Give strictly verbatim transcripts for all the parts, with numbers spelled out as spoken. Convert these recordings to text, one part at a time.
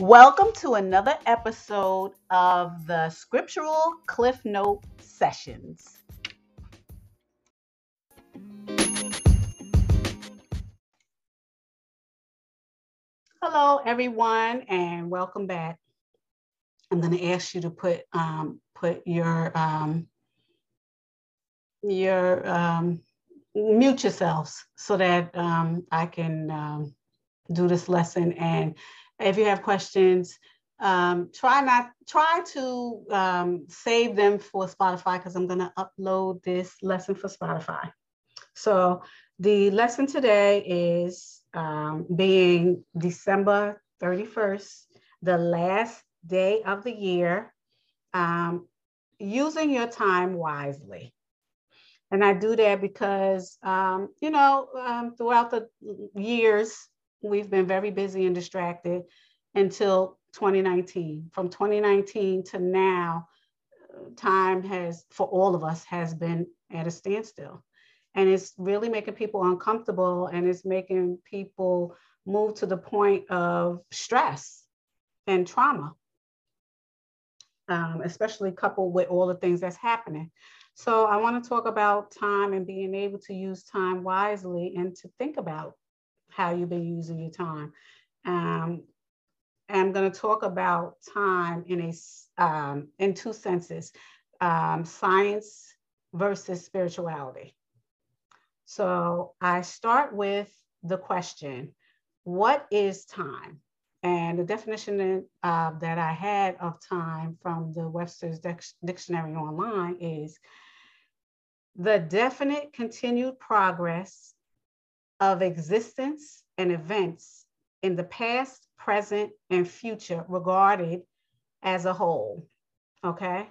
Welcome to another episode of the Scriptural Cliff Note Sessions. Hello, everyone, and welcome back. I'm going to ask you to put um, put your um, your um, mute yourselves so that um, I can um, do this lesson. And if you have questions, um, try not try to um, save them for Spotify, because I'm going to upload this lesson for Spotify. So the lesson today is um, being December thirty-first, the last day of the year, um, using your time wisely. And I do that because, um, you know, um, throughout the years, we've been very busy and distracted until twenty nineteen. From twenty nineteen to now, time has, for all of us, has been at a standstill. And it's really making people uncomfortable, and it's making people move to the point of stress and trauma, um, especially coupled with all the things that's happening. So I want to talk about time and being able to use time wisely, and to think about how you've been using your time. Um, I'm going to talk about time in a um, in two senses, um, science versus spirituality. So I start with the question, what is time? And the definition uh, that I had of time from the Webster's Dictionary online is the definite continued progress of existence and events in the past, present, and future regarded as a whole, okay?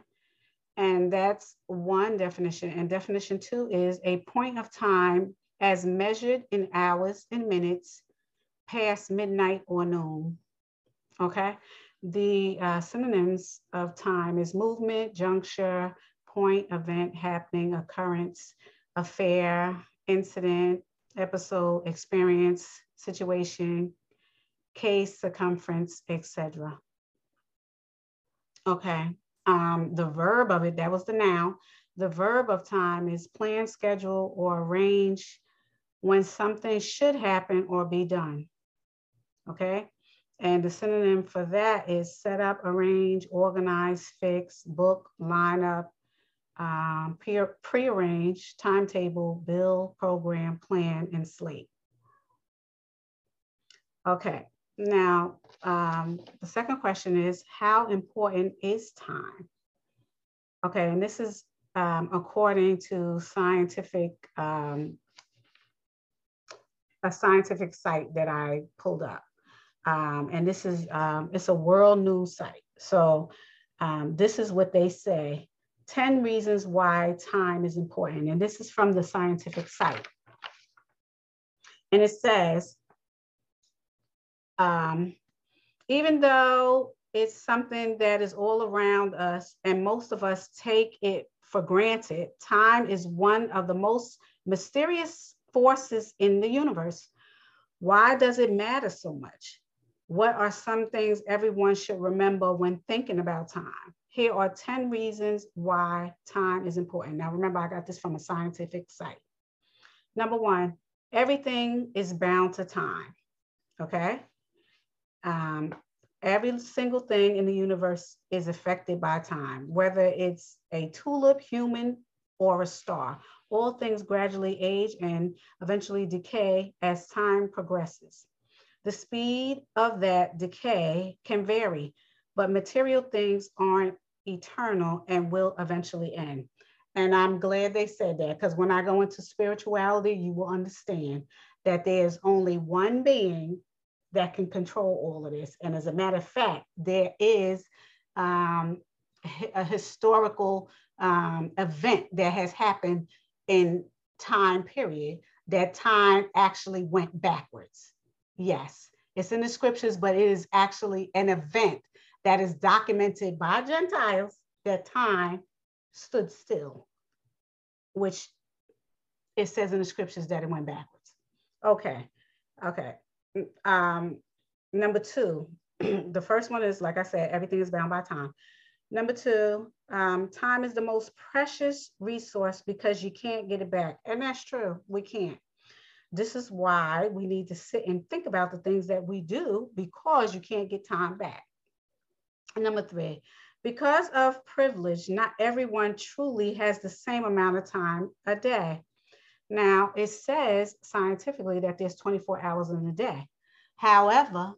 And that's one definition. And definition two is a point of time as measured in hours and minutes past midnight or noon, okay? The uh, synonyms of time is movement, juncture, point, event, happening, occurrence, affair, incident, episode, experience, situation, case, circumference, et cetera. Okay, um, the verb of it, that was the noun. The verb of time is plan, schedule, or arrange when something should happen or be done. Okay, and the synonym for that is set up, arrange, organize, fix, book, line up, Um, pre-arrange, timetable, bill, program, plan, and slate. Okay, now um, the second question is, how important is time? Okay, and this is um, according to scientific, um, a scientific site that I pulled up. Um, and this is, um, it's a world news site. So um, this is what they say. ten reasons why time is important. And this is from the scientific site. And it says, um, even though it's something that is all around us and most of us take it for granted, time is one of the most mysterious forces in the universe. Why does it matter so much? What are some things everyone should remember when thinking about time? Here are ten reasons why time is important. Now, remember, I got this from a scientific site. Number one, everything is bound to time, okay? Um, every single thing in the universe is affected by time, whether it's a tulip, human, or a star. All things gradually age and eventually decay as time progresses. The speed of that decay can vary, but material things aren't eternal and will eventually end. And I'm glad they said that, because when I go into spirituality, you will understand that there's only one being that can control all of this. And as a matter of fact, there is um, a historical um, event that has happened in time period, that time actually went backwards. Yes, it's in the scriptures, but it is actually an event that is documented by Gentiles, that time stood still, which it says in the scriptures that it went backwards. Okay, okay. Um, number two, The first one is, like I said, everything is bound by time. Number two, um, time is the most precious resource because you can't get it back. And that's true, we can't. This is why we need to sit and think about the things that we do, because you can't get time back. And number three, because of privilege, not everyone truly has the same amount of time a day. Now, it says scientifically that there's twenty-four hours in a day. However,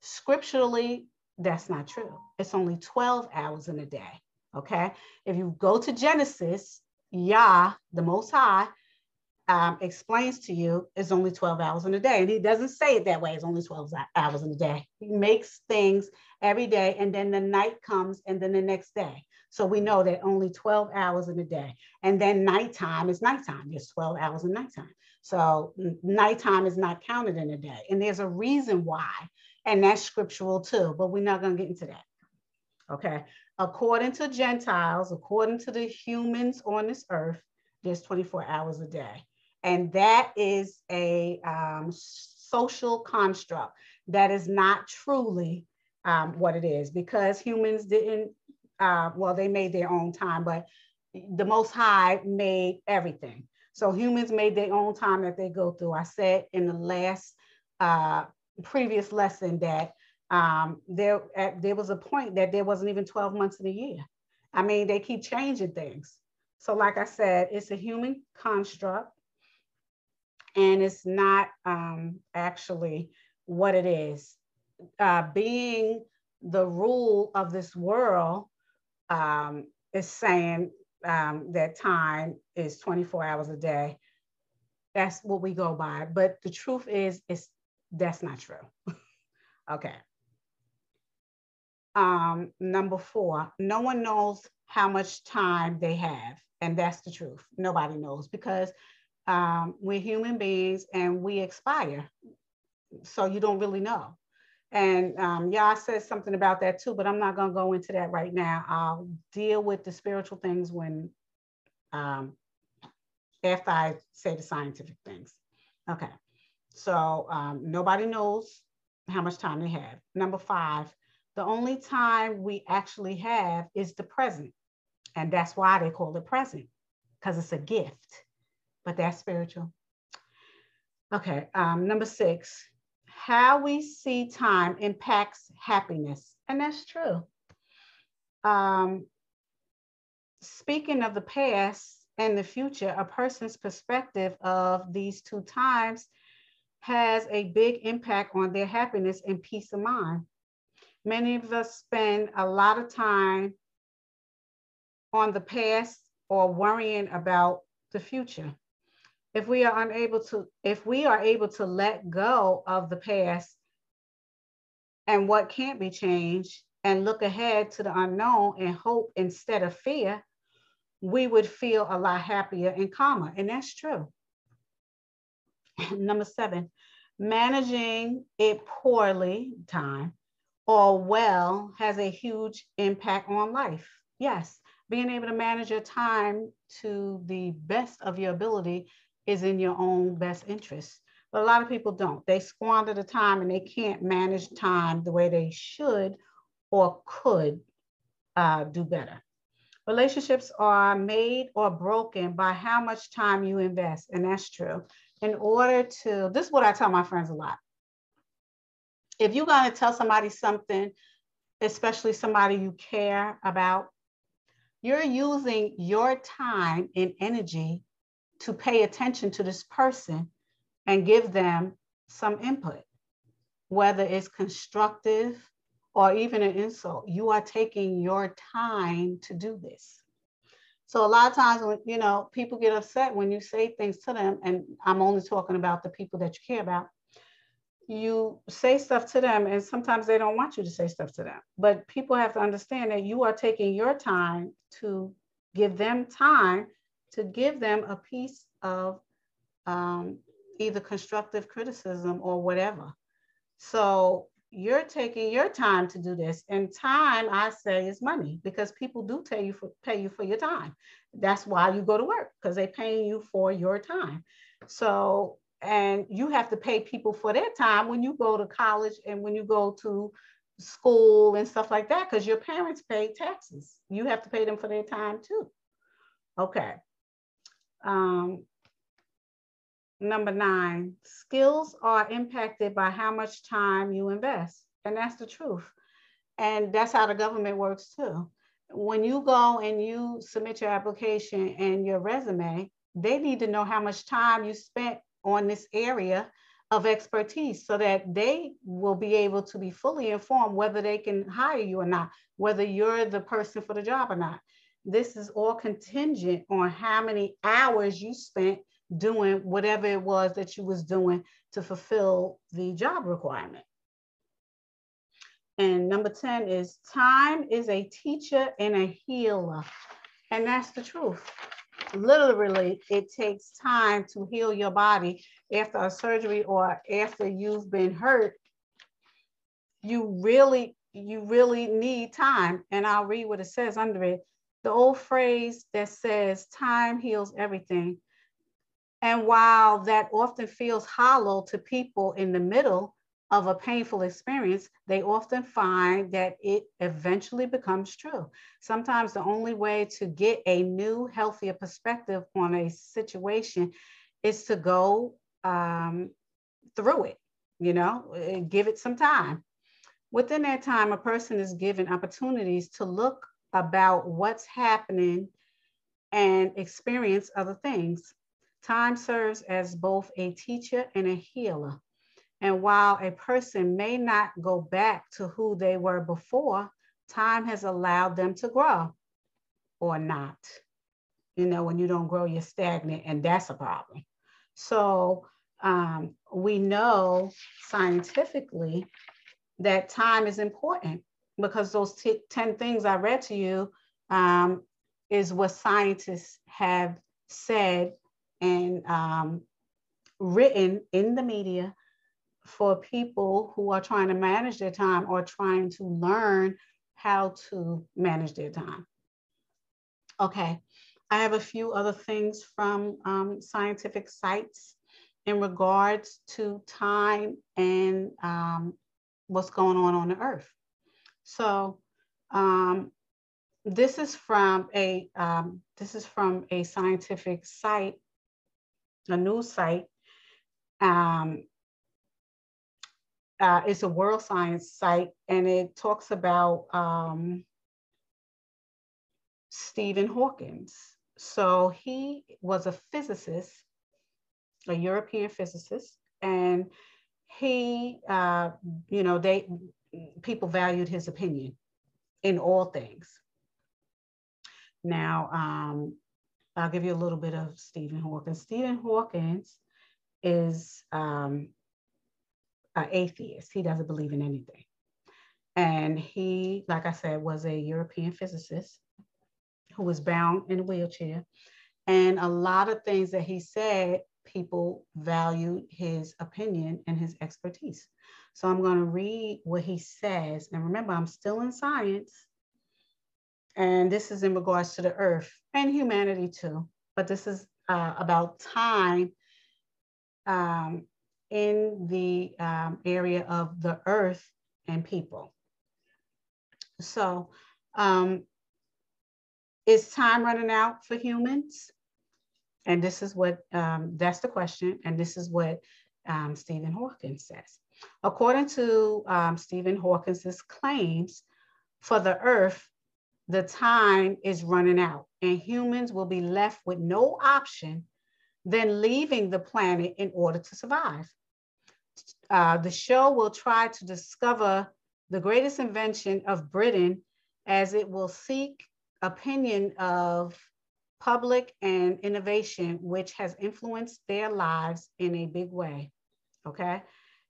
scripturally, that's not true. It's only twelve hours in a day, okay? If you go to Genesis, Yah, the Most High, um, explains to you it's only twelve hours in a day. And he doesn't say it that way. It's only twelve hours in a day. He makes things every day, and then the night comes, and then the next day. So we know that only twelve hours in a day. And then nighttime is nighttime. There's twelve hours in nighttime. So nighttime is not counted in a day. And there's a reason why. And that's scriptural too, but we're not going to get into that. Okay. According to Gentiles, according to the humans on this earth, there's twenty-four hours a day. And that is a um, social construct. That is not truly um, what it is, because humans didn't, uh, well, they made their own time, but the Most High made everything. So humans made their own time that they go through. I said in the last uh, previous lesson that um, there, at, there was a point that there wasn't even twelve months in a year. I mean, they keep changing things. So like I said, it's a human construct, and it's not um, actually what it is. Uh, being the rule of this world um, is saying um, that time is twenty-four hours a day. That's what we go by. But the truth is, it's that's not true. Okay. Um, number four, no one knows how much time they have. And that's the truth. Nobody knows, because um, we're human beings and we expire. So you don't really know. And um, Yah says something about that too, but I'm not going to go into that right now. I'll deal with the spiritual things when, um, after I say the scientific things. Okay. So um, nobody knows how much time they have. Number five, the only time we actually have is the present. And that's why they call it present, because it's a gift, but that's spiritual. Okay, um, number six, how we see time impacts happiness. And that's true. Um, speaking of the past and the future, a person's perspective of these two times has a big impact on their happiness and peace of mind. Many of us spend a lot of time on the past or worrying about the future. If we are unable to, if we are able to let go of the past and what can't be changed and look ahead to the unknown and hope instead of fear, we would feel a lot happier and calmer. And that's true. Number seven, managing it poorly, time, or well, has a huge impact on life. Yes, being able to manage your time to the best of your ability is in your own best interest. But a lot of people don't. They squander the time and they can't manage time the way they should or could uh, do better. Relationships are made or broken by how much time you invest, and that's true. In order to, this is what I tell my friends a lot. If you're going to tell somebody something, especially somebody you care about, you're using your time and energy to pay attention to this person and give them some input, whether it's constructive or even an insult. You are taking your time to do this. So a lot of times when, you know, people get upset when you say things to them, and I'm only talking about the people that you care about, you say stuff to them and sometimes they don't want you to say stuff to them. But people have to understand that you are taking your time to give them time to give them a piece of um, either constructive criticism or whatever. So you're taking your time to do this. And time, I say, is money, because people do pay you for, pay you for your time. That's why you go to work, because they're paying you for your time. So, and you have to pay people for their time when you go to college and when you go to school and stuff like that, because your parents pay taxes. You have to pay them for their time too. Okay. Um, number nine, skills are impacted by how much time you invest. And that's the truth. And that's how the government works too. When you go and you submit your application and your resume, they need to know how much time you spent on this area of expertise so that they will be able to be fully informed whether they can hire you or not, whether you're the person for the job or not. This is all contingent on how many hours you spent doing whatever it was that you was doing to fulfill the job requirement. And number ten is time is a teacher and a healer. And that's the truth. Literally, it takes time to heal your body after a surgery or after you've been hurt. You really, you really need time. And I'll read what it says under it. The old phrase that says time heals everything. And while that often feels hollow to people in the middle of a painful experience, they often find that it eventually becomes true. Sometimes the only way to get a new, healthier perspective on a situation is to go um, through it, you know, give it some time. Within that time, a person is given opportunities to look about what's happening and experience other things. Time serves as both a teacher and a healer. And while a person may not go back to who they were before, time has allowed them to grow or not. You know, when you don't grow, you're stagnant, and that's a problem. So um, we know scientifically that time is important because those ten things I read to you um, is what scientists have said and um, written in the media for people who are trying to manage their time or trying to learn how to manage their time. Okay, I have a few other things from um, scientific sites in regards to time and um, what's going on on the earth. So um, this is from a um, this is from a scientific site, a news site. Um, Uh, it's a world science site, and it talks about um, Stephen Hawking. So he was a physicist, a European physicist, and he, uh, you know, they people valued his opinion in all things. Now, um, I'll give you a little bit of Stephen Hawking. Stephen Hawking is um, an atheist. He doesn't believe in anything. And he, like I said, was a European physicist who was bound in a wheelchair. And a lot of things that he said, people valued his opinion and his expertise. So I'm going to read what he says. And remember, I'm still in science. And this is in regards to the earth and humanity too. But this is uh, about time. Um, in the um, area of the earth and people. So um, is time running out for humans? And this is what, um, that's the question. And this is what um, Stephen Hawking says. According to um, Stephen Hawking's claims, for the earth, the time is running out and humans will be left with no option than leaving the planet in order to survive. Uh, the show will try to discover the greatest invention of Britain as it will seek opinion of public and innovation, which has influenced their lives in a big way, okay?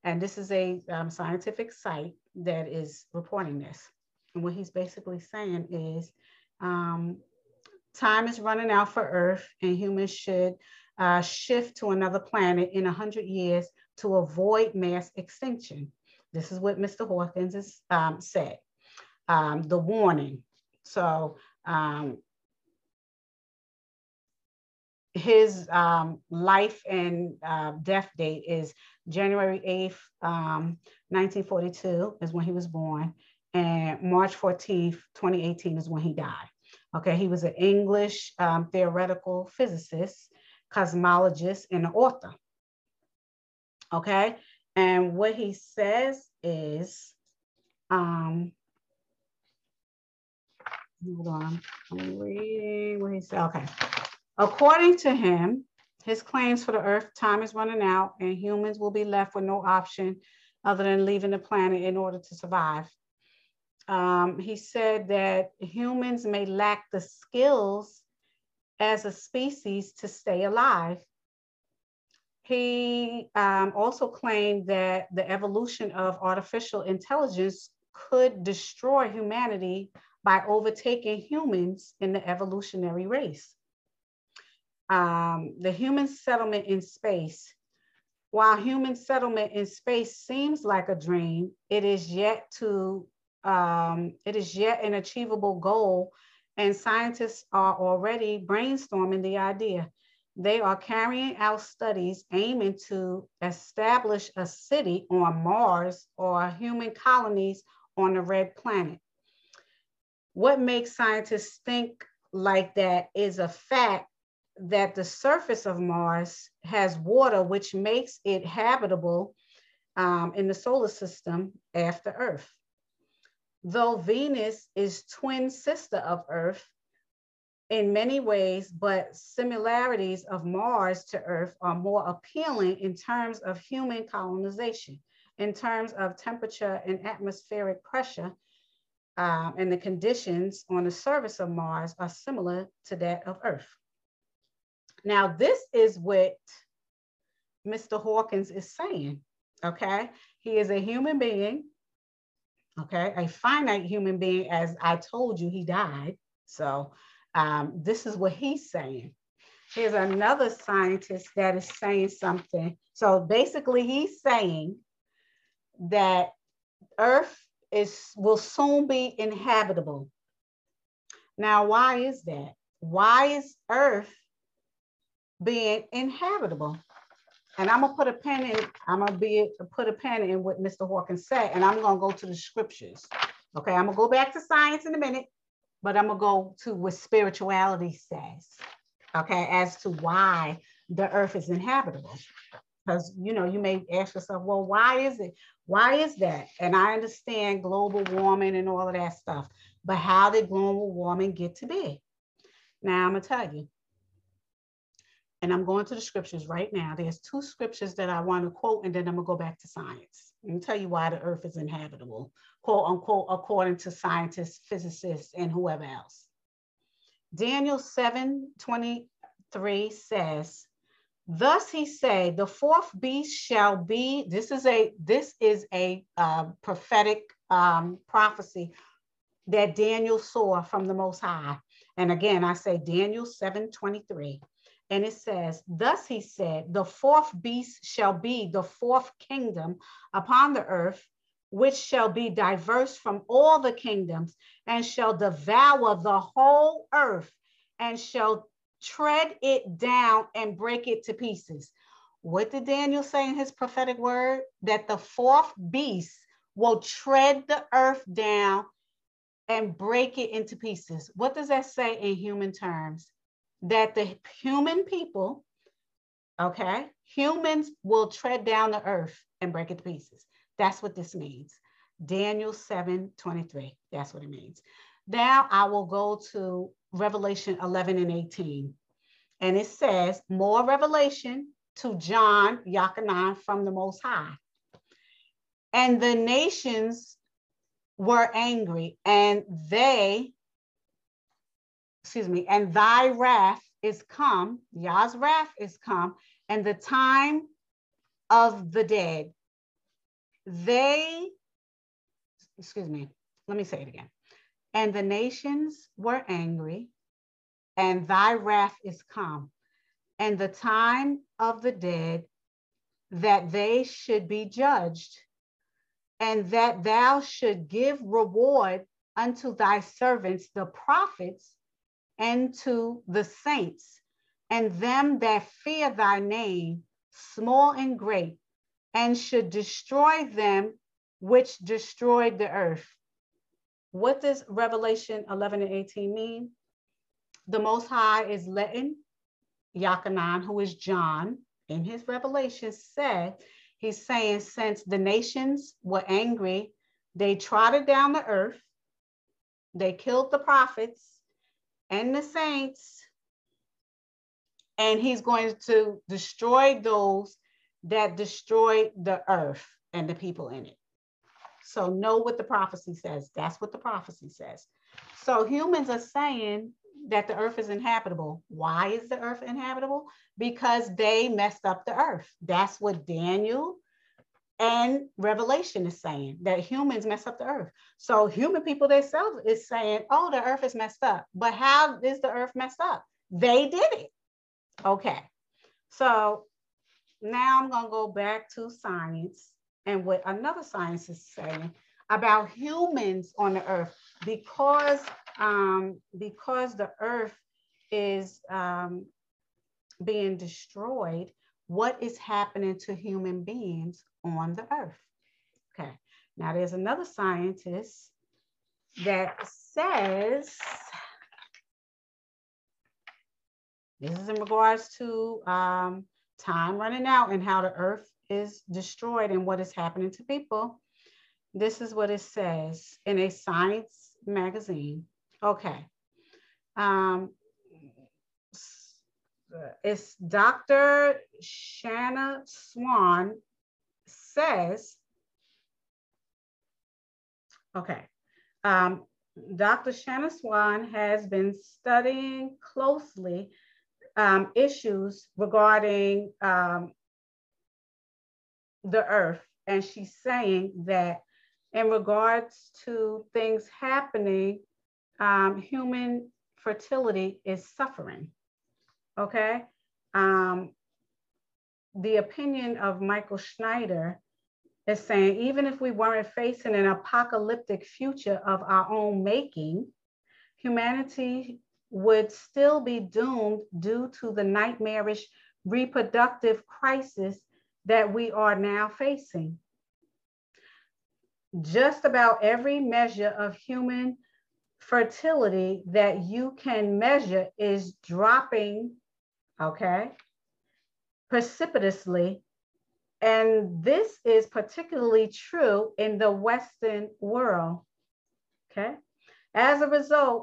And this is a um, scientific site that is reporting this. And what he's basically saying is um, time is running out for Earth and humans should Uh, shift to another planet in one hundred years to avoid mass extinction. This is what Mister Hawkins has um, said, um, the warning. So um, his um, life and uh, death date is January eighth, um, nineteen forty-two is when he was born, and March fourteenth, twenty eighteen is when he died. Okay, he was an English um, theoretical physicist, cosmologist, and an author. Okay, and what he says is, um, hold on, I'm reading what he said. Okay. According to him, his claims for the earth, time is running out and humans will be left with no option other than leaving the planet in order to survive. Um, he said that humans may lack the skills as a species to stay alive. He um, also claimed that the evolution of artificial intelligence could destroy humanity by overtaking humans in the evolutionary race. Um, the human settlement in space. While human settlement in space seems like a dream, it is yet to um, it is yet an achievable goal, and scientists are already brainstorming the idea. They are carrying out studies aiming to establish a city on Mars or human colonies on the red planet. What makes scientists think like that is a fact that the surface of Mars has water, which makes it habitable um, in the solar system after Earth. Though Venus is twin sister of Earth in many ways, but similarities of Mars to Earth are more appealing in terms of human colonization, in terms of temperature and atmospheric pressure, um, and the conditions on the surface of Mars are similar to that of Earth. Now, this is what Mister Hawkins is saying, okay? He is a human being, okay? A finite human being, as I told you, he died. So um, this is what he's saying. Here's another scientist that is saying something. So basically he's saying that Earth is, will soon be inhabitable. Now, why is that? Why is Earth being inhabitable? And I'm gonna put a pen in, I'm gonna be put a pen in what Mister Hawkins said, and I'm gonna go to the scriptures. Okay, I'm gonna go back to science in a minute, but I'm gonna go to what spirituality says, okay, as to why the earth is inhabitable. Because, you know, you may ask yourself, well, why is it? Why is that? And I understand global warming and all of that stuff, but how did global warming get to be? Now I'm gonna tell you. And I'm going to the scriptures right now. There's two scriptures that I want to quote, and then I'm going to go back to science and tell you why the earth is inhabitable, quote unquote, according to scientists, physicists, and whoever else. Daniel seven twenty-three says, thus he said, the fourth beast shall be, this is a, this is a uh, prophetic um, prophecy that Daniel saw from the Most High. And again, I say Daniel seven twenty-three. And it says, thus he said, the fourth beast shall be the fourth kingdom upon the earth, which shall be diverse from all the kingdoms, and shall devour the whole earth, and shall tread it down and break it to pieces. What did Daniel say in his prophetic word? That the fourth beast will tread the earth down and break it into pieces. What does that say in human terms? That the human people, okay, humans will tread down the earth and break it to pieces. That's what this means. Daniel seven twenty-three, that's what it means. Now I will go to Revelation eleven and eighteen. And it says, more revelation to John, Yochanan, from the Most High. And the nations were angry, and they, excuse me, and thy wrath is come, Yah's wrath is come, and the time of the dead. They, excuse me, let me say it again. And the nations were angry, and thy wrath is come, and the time of the dead, that they should be judged, and that thou should give reward unto thy servants, the prophets, and to the saints, and them that fear thy name, small and great, and should destroy them which destroyed the earth. What does Revelation eleven and eighteen mean? The Most High is letting Yochanan, who is John, in his revelation said, he's saying, since the nations were angry, they trotted down the earth, they killed the prophets and the saints, and he's going to destroy those that destroyed the earth and the people in it. So know what the prophecy says. That's what the prophecy says. So humans are saying that the earth is inhabitable. Why is the earth inhabitable? Because they messed up the earth. That's what Daniel and Revelation is saying, that humans mess up the earth. So human people themselves is saying, oh, the earth is messed up. But how is the earth messed up? They did it. Okay. So now I'm going to go back to science and what another science is saying about humans on the earth, because Um, because the earth is um, being destroyed, what is happening to human beings on the earth? Okay, now there's another scientist that says, this is in regards to um, time running out and how the earth is destroyed and what is happening to people. This is what it says in a science magazine. Okay, um, it's Doctor Shanna Swan says, okay, um, Doctor Shanna Swan has been studying closely um, issues regarding um, the earth, and she's saying that in regards to things happening, Um, human fertility is suffering, okay? Um, the opinion of Michael Schneider is saying, even if we weren't facing an apocalyptic future of our own making, humanity would still be doomed due to the nightmarish reproductive crisis that we are now facing. Just about every measure of human fertility that you can measure is dropping, okay, precipitously. And this is particularly true in the Western world, okay? As a result,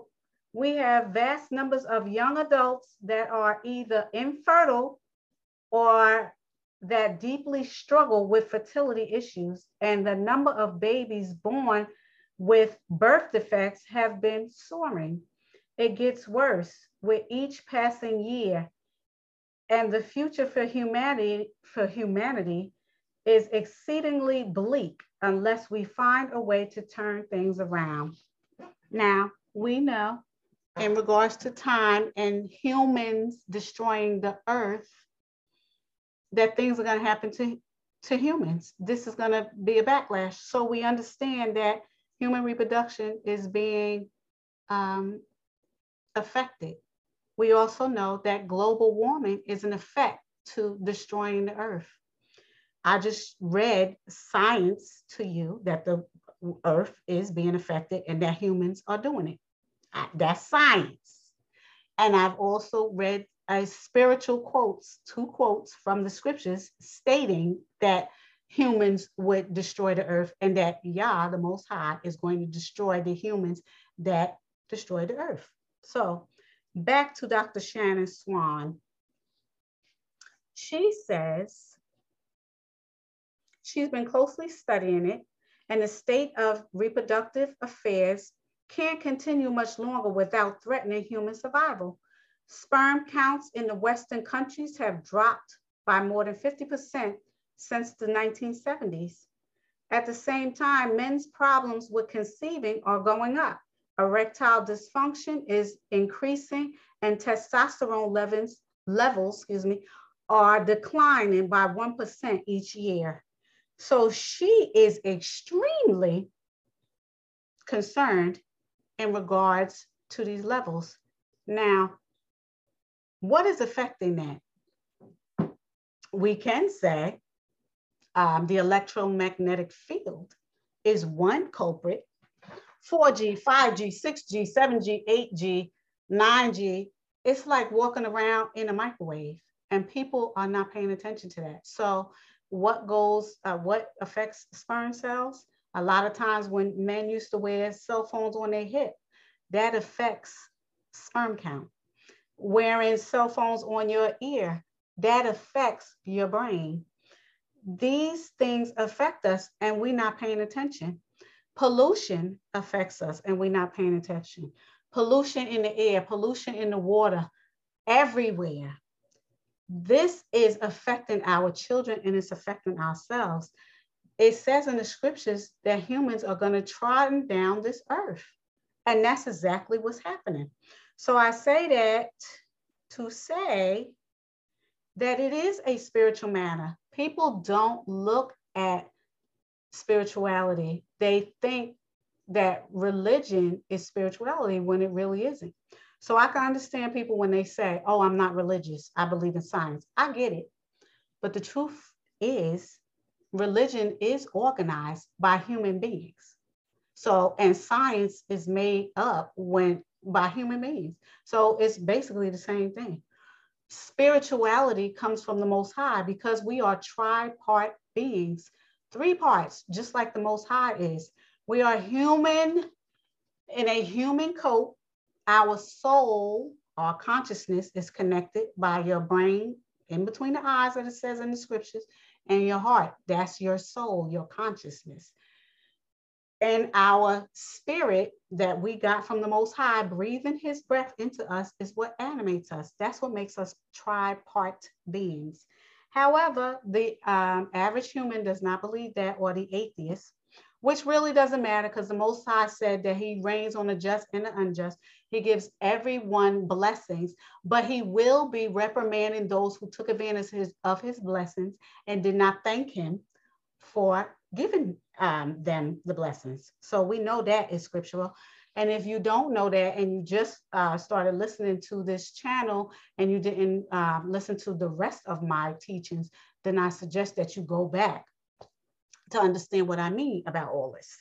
we have vast numbers of young adults that are either infertile or that deeply struggle with fertility issues, and the number of babies born with birth defects have been soaring. It gets worse with each passing year, and the future for humanity for humanity is exceedingly bleak unless we find a way to turn things around. Now, we know in regards to time and humans destroying the earth, that things are going to happen to, to humans. This is going to be a backlash. So we understand that human reproduction is being um, affected. We also know that global warming is an effect to destroying the earth. I just read science to you that the earth is being affected and that humans are doing it. I, that's science. And I've also read a spiritual quotes, two quotes from the scriptures stating that humans would destroy the earth and that Yah, the Most High, is going to destroy the humans that destroy the earth. So back to Doctor Shanna Swan. She says she's been closely studying it, and the state of reproductive affairs can't continue much longer without threatening human survival. Sperm counts in the Western countries have dropped by more than fifty percent since the nineteen seventies. At the same time, men's problems with conceiving are going up. Erectile dysfunction is increasing, and testosterone levels, levels excuse me, are declining by one percent each year. So she is extremely concerned in regards to these levels. Now, What is affecting that? We can say um, the electromagnetic field is one culprit. four G, five G, six G, seven G, eight G, nine G. It's like walking around in a microwave, and people are not paying attention to that. So what goes, uh, what affects sperm cells? A lot of times when men used to wear cell phones on their hip, that affects sperm count. Wearing cell phones on your ear, that affects your brain. These things affect us and we're not paying attention. Pollution affects us and we're not paying attention. Pollution in the air, pollution in the water, everywhere. This is affecting our children and it's affecting ourselves. It says in the scriptures that humans are going to trodden down this earth. And that's exactly what's happening. So I say that to say that it is a spiritual matter. People don't look at spirituality. They think that religion is spirituality when it really isn't. So I can understand people when they say, oh, I'm not religious, I believe in science. I get it. But the truth is, religion is organized by human beings. So, and science is made up when by human beings. So it's basically the same thing. Spirituality comes from the Most High because we are tri-part beings, three parts, just like the Most High is. We are human in a human coat. Our soul, our consciousness is connected by your brain in between the eyes, that it says in the scriptures, and your heart. That's your soul, your consciousness. And our spirit that we got from the Most High, breathing his breath into us, is what animates us. That's what makes us tri-part beings. However, the um, average human does not believe that, or the atheist, which really doesn't matter because the Most High said that he reigns on the just and the unjust. He gives everyone blessings, but he will be reprimanding those who took advantage of his, of his blessings and did not thank him for giving um, them the blessings. So we know that is scriptural. And if you don't know that and you just uh, started listening to this channel and you didn't uh, listen to the rest of my teachings, then I suggest that you go back to understand what I mean about all this.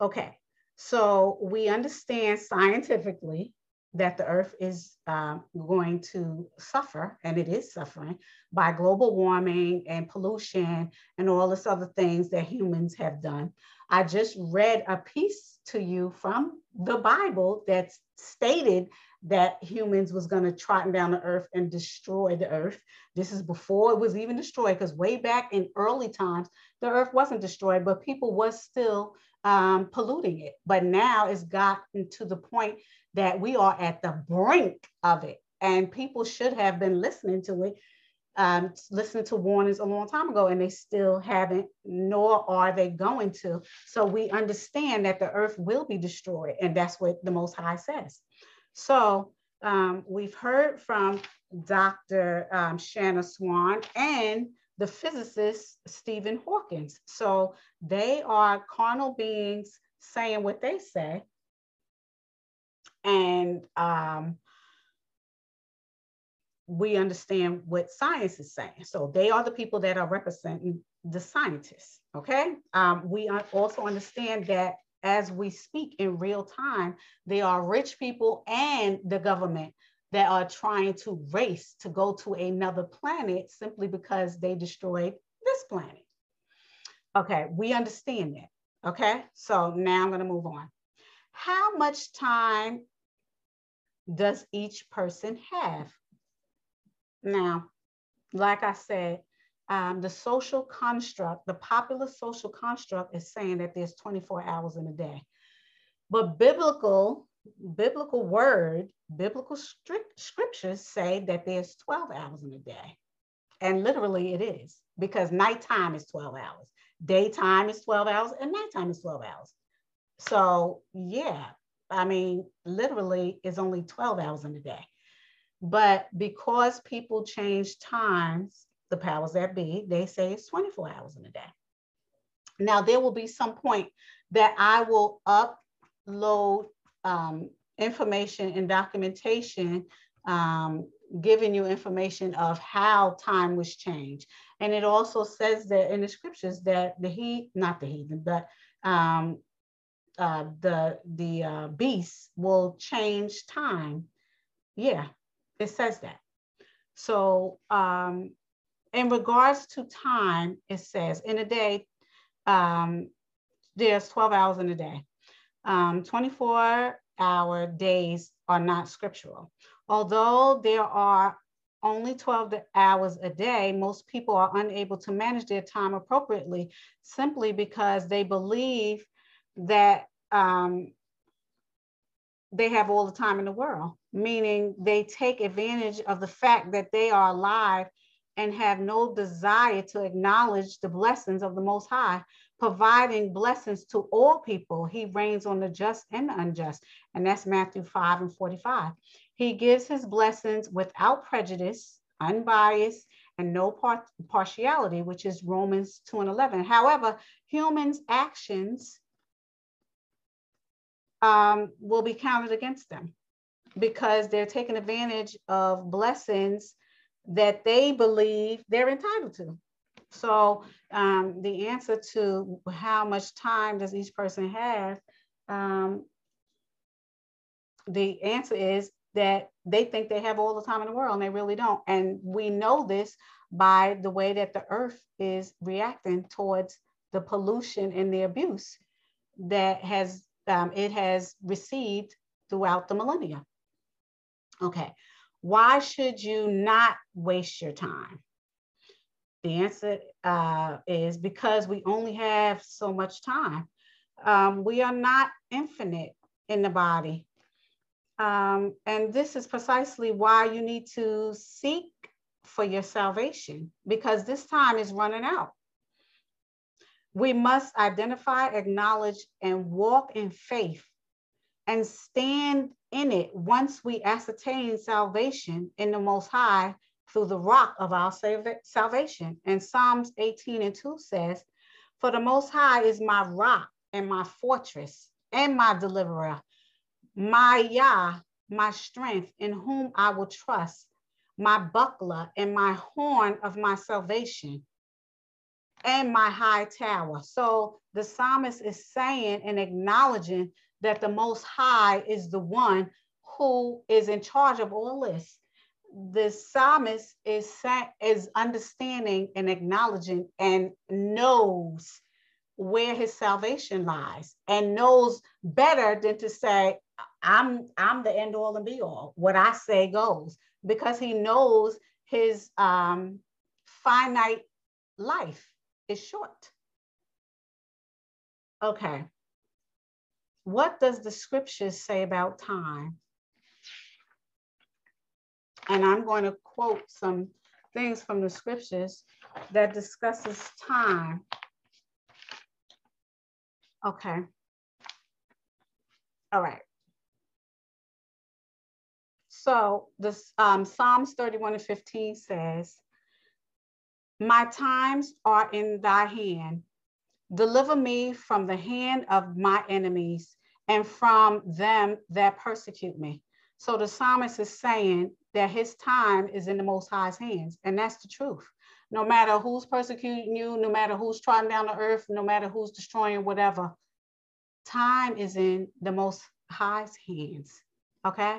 Okay, so we understand scientifically that the earth is um, going to suffer, and it is suffering, by global warming and pollution and all this other things that humans have done. I just read a piece to you from the Bible that stated that humans was gonna trot down the earth and destroy the earth. This is before it was even destroyed, because way back in early times, the earth wasn't destroyed, but people was still um, polluting it. But now it's gotten to the point that we are at the brink of it. And people should have been listening to it, um, listening to warnings a long time ago, and they still haven't, nor are they going to. So we understand that the earth will be destroyed, and that's what the Most High says. So um, we've heard from Doctor Um, Shanna Swan and the physicist Stephen Hawking. So they are carnal beings saying what they say. And um, we understand what science is saying. So they are the people that are representing the scientists, okay? Um, we also understand that as we speak in real time, there are rich people and the government that are trying to race to go to another planet simply because they destroyed this planet. Okay, we understand that, okay? So now I'm gonna move on. How much time does each person have? Now, like I said, um, the social construct, the popular social construct is saying that there's twenty-four hours in a day. But biblical, biblical word, biblical strict scriptures say that there's twelve hours in a day. And literally it is, because nighttime is twelve hours. Daytime is twelve hours and nighttime is twelve hours. So yeah, I mean, literally it's only twelve hours in a day. But because people change times, the powers that be, they say it's twenty-four hours in a day. Now there will be some point that I will upload um, information and documentation um, giving you information of how time was changed. And it also says that in the scriptures that the he, not the heathen, but um, uh, the the uh, beast will change time. Yeah, it says that. So um, in regards to time, it says in a day, um, there's twelve hours in a day. Um, twenty-four hour days are not scriptural. Although there are only twelve hours a day, most people are unable to manage their time appropriately simply because they believe that um, they have all the time in the world, meaning they take advantage of the fact that they are alive and have no desire to acknowledge the blessings of the Most High, providing blessings to all people. He reigns on the just and the unjust. And that's Matthew five and forty-five. He gives his blessings without prejudice, unbiased, and no part partiality, which is Romans two and eleven. However, humans' actions um, will be counted against them because they're taking advantage of blessings that they believe they're entitled to. So um, the answer to how much time does each person have, um, the answer is that they think they have all the time in the world and they really don't. And we know this by the way that the earth is reacting towards the pollution and the abuse that has um, it has received throughout the millennia. Okay, why should you not waste your time? The answer uh, is because we only have so much time. Um, we are not infinite in the body. Um, and this is precisely why you need to seek for your salvation, because this time is running out. We must identify, acknowledge, and walk in faith and stand in it once we ascertain salvation in the Most High through the rock of our salvation. And Psalms eighteen and two says, "For the Most High is my rock and my fortress and my deliverer, my Yah, my strength, in whom I will trust, my buckler and my horn of my salvation, and my high tower." So the psalmist is saying and acknowledging that the Most High is the one who is in charge of all this. The psalmist is, is understanding and acknowledging and knows where his salvation lies and knows better than to say, I'm, I'm the end all and be all. What I say goes, because he knows his um, finite life is short. Okay. What does the scriptures say about time? And I'm going to quote some things from the scriptures that discusses time. Okay. All right. So this um, Psalms thirty-one and fifteen says, "My times are in thy hand. Deliver me from the hand of my enemies and from them that persecute me." So the psalmist is saying that his time is in the Most High's hands. And that's the truth. No matter who's persecuting you, no matter who's trotting down the earth, no matter who's destroying whatever, time is in the Most High's hands, okay?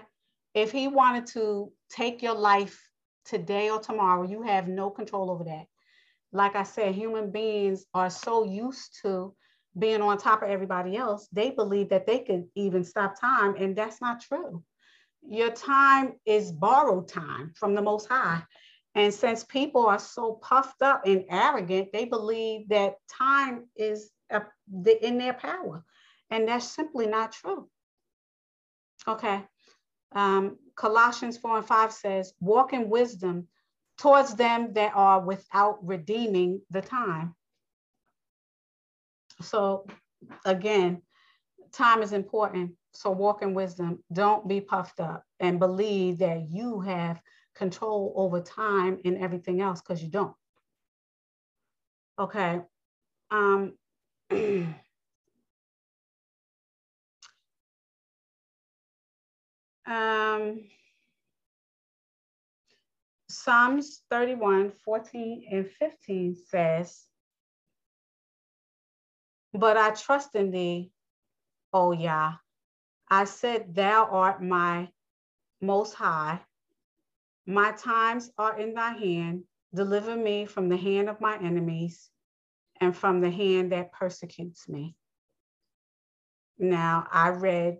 If he wanted to take your life today or tomorrow, you have no control over that. Like I said, human beings are so used to being on top of everybody else, they believe that they could even stop time, and that's not true. Your time is borrowed time from the Most High. And since people are so puffed up and arrogant, they believe that time is in their power. And that's simply not true. Okay. Um, Colossians four and five says, "Walk in wisdom towards them that are without, redeeming the time." So again, time is important. So walk in wisdom. Don't be puffed up and believe that you have control over time and everything else, because you don't. Okay. Um, um, Psalms thirty-one, fourteen and fifteen says, "But I trust in thee, O Yah. I said, thou art my most high. My times are in thy hand. Deliver me from the hand of my enemies and from the hand that persecutes me." Now, I read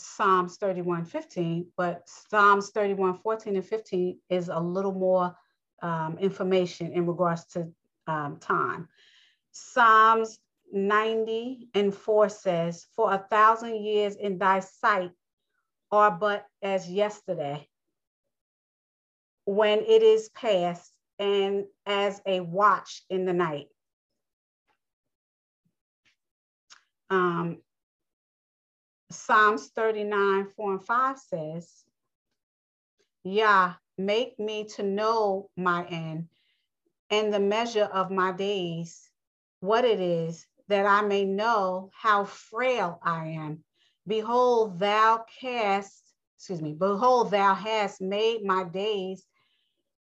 Psalms thirty-one fifteen, but Psalms thirty-one fourteen and fifteen is a little more um, information in regards to um, time. Psalms ninety and four says, "For a thousand years in thy sight are but as yesterday, when it is past, and as a watch in the night." Um, Psalms thirty-nine, four and five says, "Yah, make me to know my end and the measure of my days, what it is, that I may know how frail I am. Behold, thou cast, excuse me, behold, thou hast made my days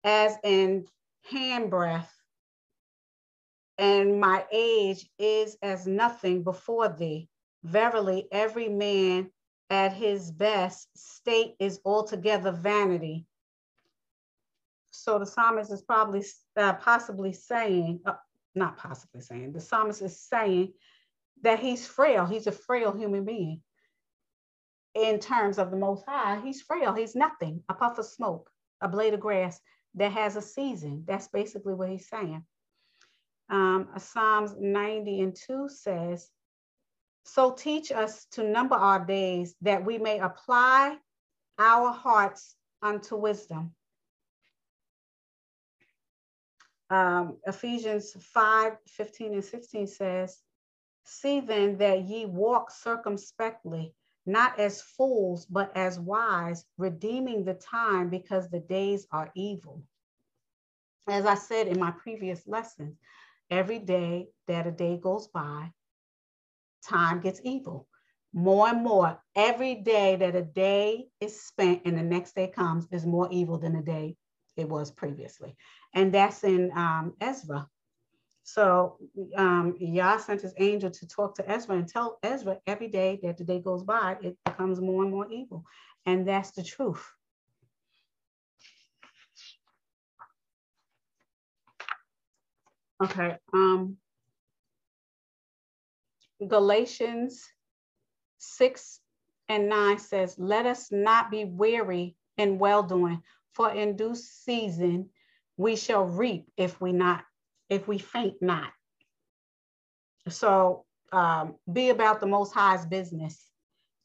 as an handbreadth, and my age is as nothing before thee. Verily, every man at his best state is altogether vanity." So the psalmist is probably uh, possibly saying, uh, not possibly saying, the psalmist is saying that he's frail. He's a frail human being. In terms of the Most High, he's frail. He's nothing. A puff of smoke, a blade of grass that has a season. That's basically what he's saying. Um, Psalms ninety and two says, "So teach us to number our days, that we may apply our hearts unto wisdom." Um, Ephesians five, fifteen and sixteen says, "See then that ye walk circumspectly, not as fools, but as wise, redeeming the time, because the days are evil." As I said in my previous lessons, every day that a day goes by, time gets evil. More and more, every day that a day is spent and the next day comes is more evil than the day it was previously. And that's in um, Ezra. So um, Yah sent his angel to talk to Ezra and tell Ezra every day that the day goes by, it becomes more and more evil. And that's the truth. Okay. Um, Galatians six and nine says, "Let us not be weary in well-doing, for in due season we shall reap if we not, if we faint not." So um, be about the Most High's business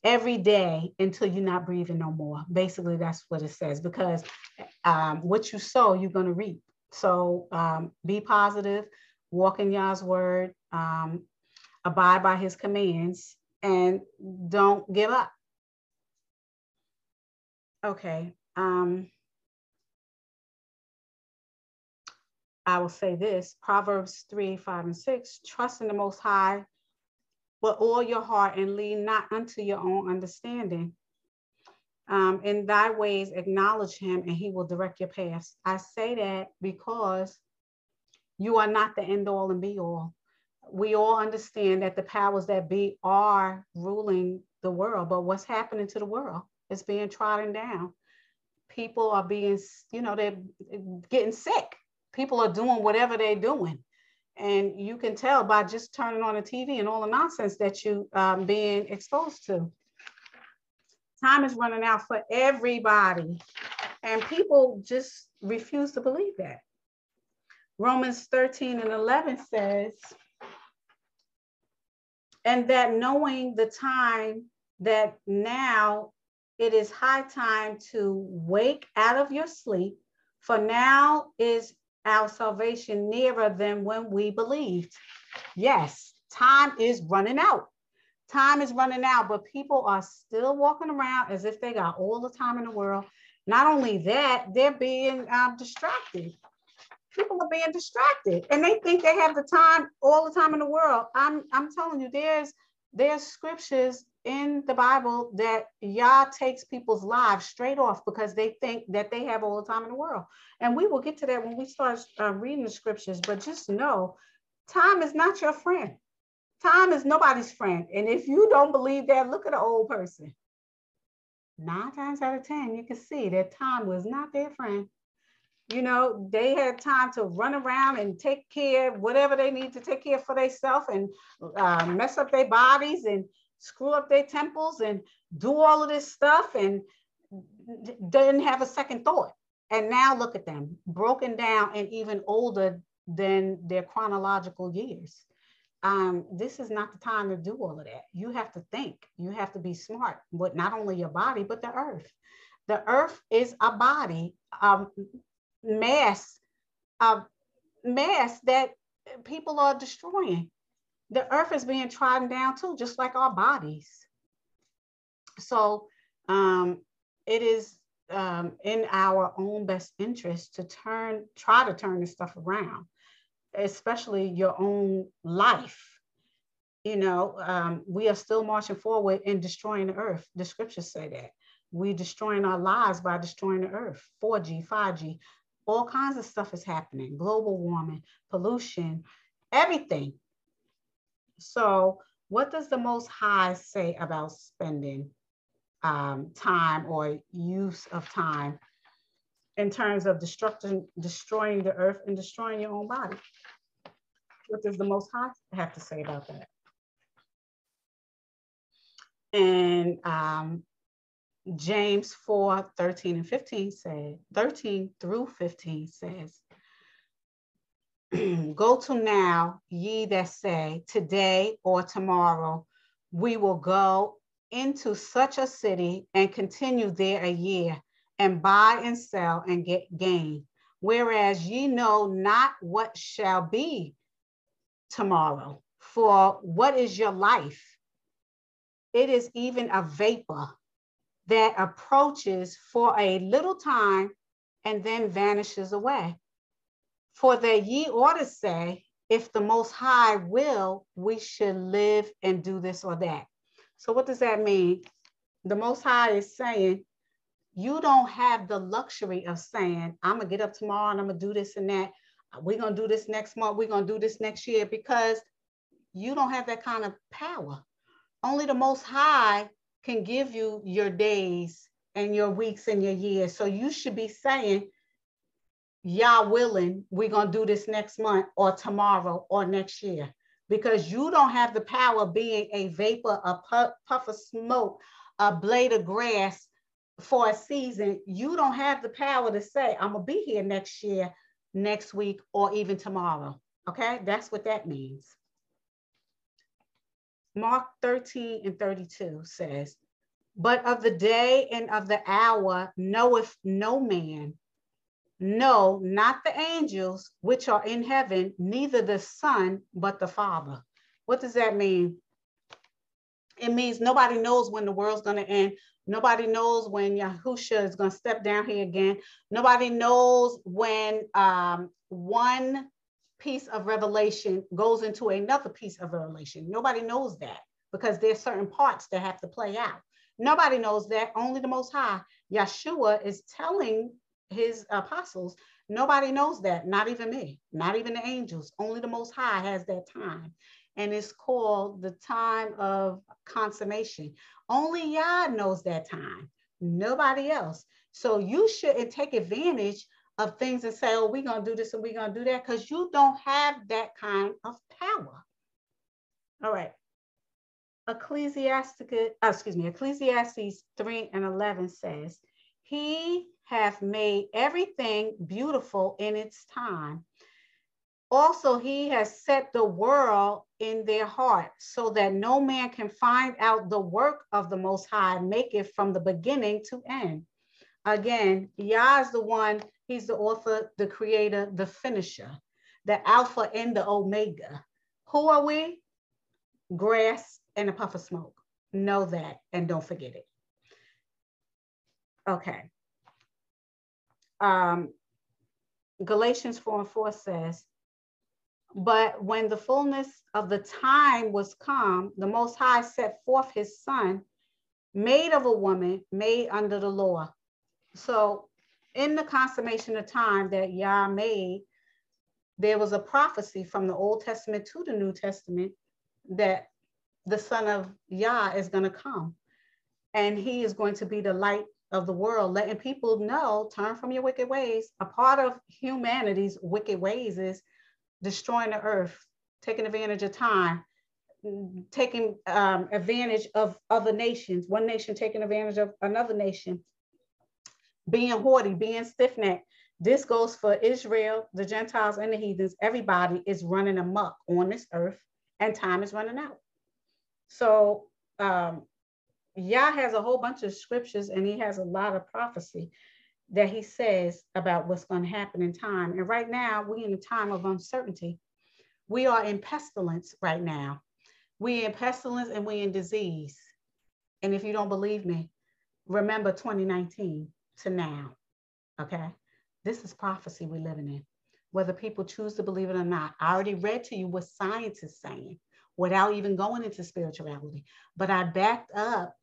every day until you're not breathing no more. Basically, that's what it says, because um, what you sow, you're going to reap. So um, be positive, walk in Yah's word, um, abide by his commands, and don't give up. Okay. Um, I will say this, Proverbs three, five, and six, "Trust in the Most High with all your heart, and lean not unto your own understanding. Um, in thy ways acknowledge him, and he will direct your paths." I say that because you are not the end all and be all. We all understand that the powers that be are ruling the world, but what's happening to the world? It's being trodden down. People are being, you know, they're getting sick. People are doing whatever they're doing. And you can tell by just turning on the T V and all the nonsense that you um, being exposed to. Time is running out for everybody, and people just refuse to believe that. Romans thirteen and eleven says, "And that knowing the time, that now it is high time to wake out of your sleep, for now is our salvation nearer than when we believed." Yes, time is running out. Time is running out, but people are still walking around as if they got all the time in the world. Not only that, they're being uh, distracted. People are being distracted, and they think they have the time, all the time in the world. I'm, I'm telling you, there's, there's scriptures in the Bible that Yah takes people's lives straight off because they think that they have all the time in the world. And we will get to that when we start uh, reading the scriptures, but just know time is not your friend. Time is nobody's friend. And if you don't believe that, look at an old person. Nine times out of ten, you can see that time was not their friend. You know, they had time to run around and take care of whatever they need to take care of for themselves, and uh, mess up their bodies and screw up their temples and do all of this stuff, and didn't have a second thought. And now look at them, broken down and even older than their chronological years. Um, this is not the time to do all of that. You have to think, you have to be smart with not only your body, but the earth. The earth is a body, a mass, a mass that people are destroying. The earth is being trodden down too, just like our bodies. So um, it is um, in our own best interest to turn, try to turn this stuff around, especially your own life. You know, um, we are still marching forward and destroying the earth. The scriptures say that. We're destroying our lives by destroying the earth. four G, five G, all kinds of stuff is happening. Global warming, pollution, everything. So what does the Most High say about spending um, time or use of time in terms of destructing, destroying the earth and destroying your own body? What does the Most High have to say about that? And um, James four, thirteen and fifteen said, thirteen through fifteen says, go to now, ye that say, today or tomorrow, we will go into such a city and continue there a year, and buy and sell and get gain. Whereas ye know not what shall be tomorrow. For what is your life? It is even a vapor that approaches for a little time and then vanishes away. For that ye ought to say, if the Most High will, we should live and do this or that. So what does that mean? The Most High is saying, you don't have the luxury of saying, I'm gonna get up tomorrow and I'm gonna do this and that. We're gonna do this next month, we're gonna do this next year, because you don't have that kind of power. Only the Most High can give you your days and your weeks and your years. So you should be saying, Yah willing, we're going to do this next month or tomorrow or next year, because you don't have the power of being a vapor, a puff, puff of smoke, a blade of grass for a season. You don't have the power to say, I'm going to be here next year, next week, or even tomorrow. Okay, that's what that means. Mark thirteen and thirty-two says, but of the day and of the hour knoweth no man, no, not the angels which are in heaven, neither the Son, but the Father. What does that mean? It means nobody knows when the world's going to end. Nobody knows when Yahushua is going to step down here again. Nobody knows when um, one piece of revelation goes into another piece of revelation. Nobody knows that, because there's certain parts that have to play out. Nobody knows that, only the Most High. Yeshua is telling his apostles, nobody knows that, not even me, not even the angels. Only the Most High has that time. And it's called the time of consummation. Only Yah knows that time, nobody else. So you shouldn't take advantage of things and say, oh, we're going to do this and we're going to do that, because you don't have that kind of power. All right. Ecclesiastes, oh, excuse me, Ecclesiastes three and eleven says, he hath made everything beautiful in its time. Also, he has set the world in their heart, so that no man can find out the work of the Most High, make it from the beginning to end. Again, Yah is the one, he's the author, the creator, the finisher, the Alpha and the Omega. Who are we? Grass and a puff of smoke. Know that and don't forget it. Okay. Um, Galatians four and four says, But when the fullness of the time was come, the Most High set forth his son, made of a woman, made under the law. So in the consummation of time that Yah made, there was a prophecy from the Old Testament to the New Testament that the son of Yah is going to come. And he is going to be the light of the world, letting people know, turn from your wicked ways. A part of humanity's wicked ways is destroying the earth, taking advantage of time, taking um, advantage of other nations, one nation taking advantage of another nation, being haughty, being stiff-necked. This goes for Israel, the Gentiles, and the heathens. Everybody is running amok on this earth, and time is running out. So um, Yah has a whole bunch of scriptures, and he has a lot of prophecy that he says about what's going to happen in time. And right now, we're in a time of uncertainty. We are in pestilence right now. We're in pestilence and we're in disease. And if you don't believe me, remember twenty nineteen to now, okay? This is prophecy we're living in, whether people choose to believe it or not. I already read to you what science is saying without even going into spirituality, but I backed up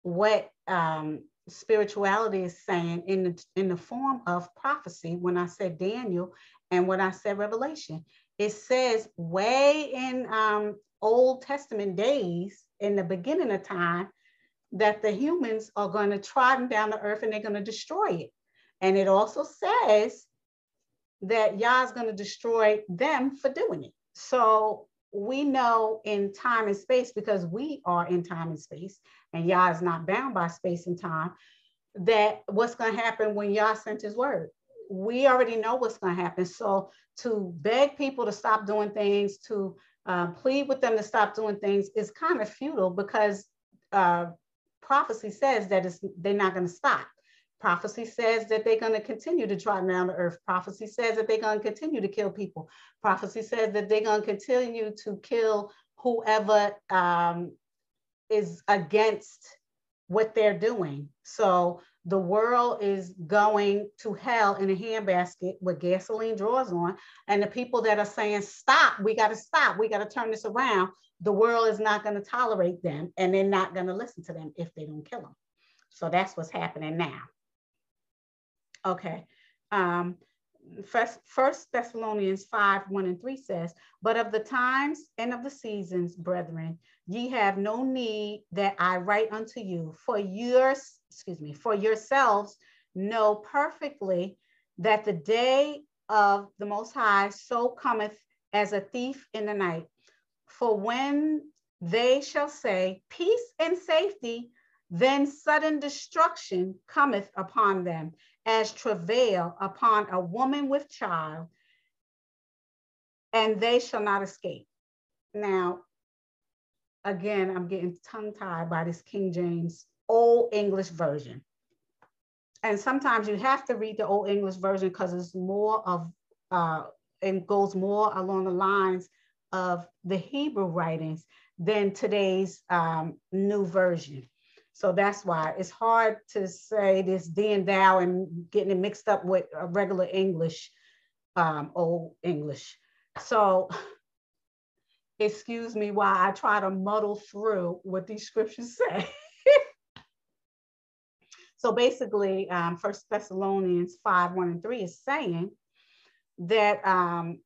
what um, spirituality is saying in the, in the form of prophecy when I said Daniel and when I said Revelation. It says way in um, Old Testament days, in the beginning of time, that the humans are going to trodden down the earth and they're going to destroy it. And it also says that Yah is going to destroy them for doing it. So we know in time and space, because we are in time and space, and Yah is not bound by space and time, that what's going to happen when Yah sent his word. We already know what's going to happen. So to beg people to stop doing things, to uh, plead with them to stop doing things is kind of futile, because uh, prophecy says that it's, they're not going to stop. Prophecy says that they're going to continue to trodden down the earth. Prophecy says that they're going to continue to kill people. Prophecy says that they're going to continue to kill whoever um, is against what they're doing. So the world is going to hell in a handbasket with gasoline drawers on. And the people that are saying, stop, we got to stop, we got to turn this around, the world is not going to tolerate them, and they're not going to listen to them if they don't kill them. So that's what's happening now. Okay, um, first, first Thessalonians five, one and three says, but of the times and of the seasons, brethren, ye have no need that I write unto you, for your, excuse me, for yourselves know perfectly that the day of the Most High so cometh as a thief in the night. For when they shall say, peace and safety, then sudden destruction cometh upon them, as travail upon a woman with child, and they shall not escape. Now, again, I'm getting tongue-tied by this King James Old English Version. And sometimes you have to read the Old English Version because it's more of, uh, and goes more along the lines of the Hebrew writings than today's um, new version. So that's why it's hard to say this thee and thou and getting it mixed up with a regular English, um, Old English. So excuse me while I try to muddle through what these scriptures say. So basically, um, First Thessalonians five, one and three is saying that um,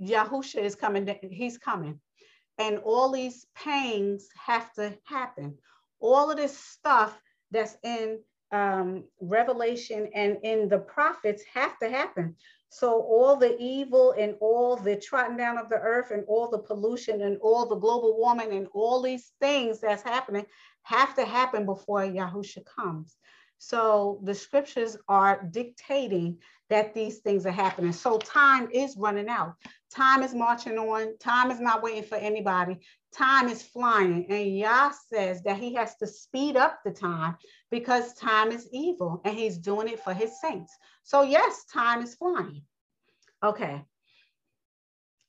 Yahusha is coming, he's coming. And all these pains have to happen. All of this stuff that's in um, Revelation and in the prophets have to happen. So all the evil and all the trotting down of the earth and all the pollution and all the global warming and all these things that's happening have to happen before Yahushua comes. So the scriptures are dictating that these things are happening. So time is running out. Time is marching on. Time is not waiting for anybody. Time is flying. And Yah says that he has to speed up the time because time is evil and he's doing it for his saints. So yes, time is flying. Okay.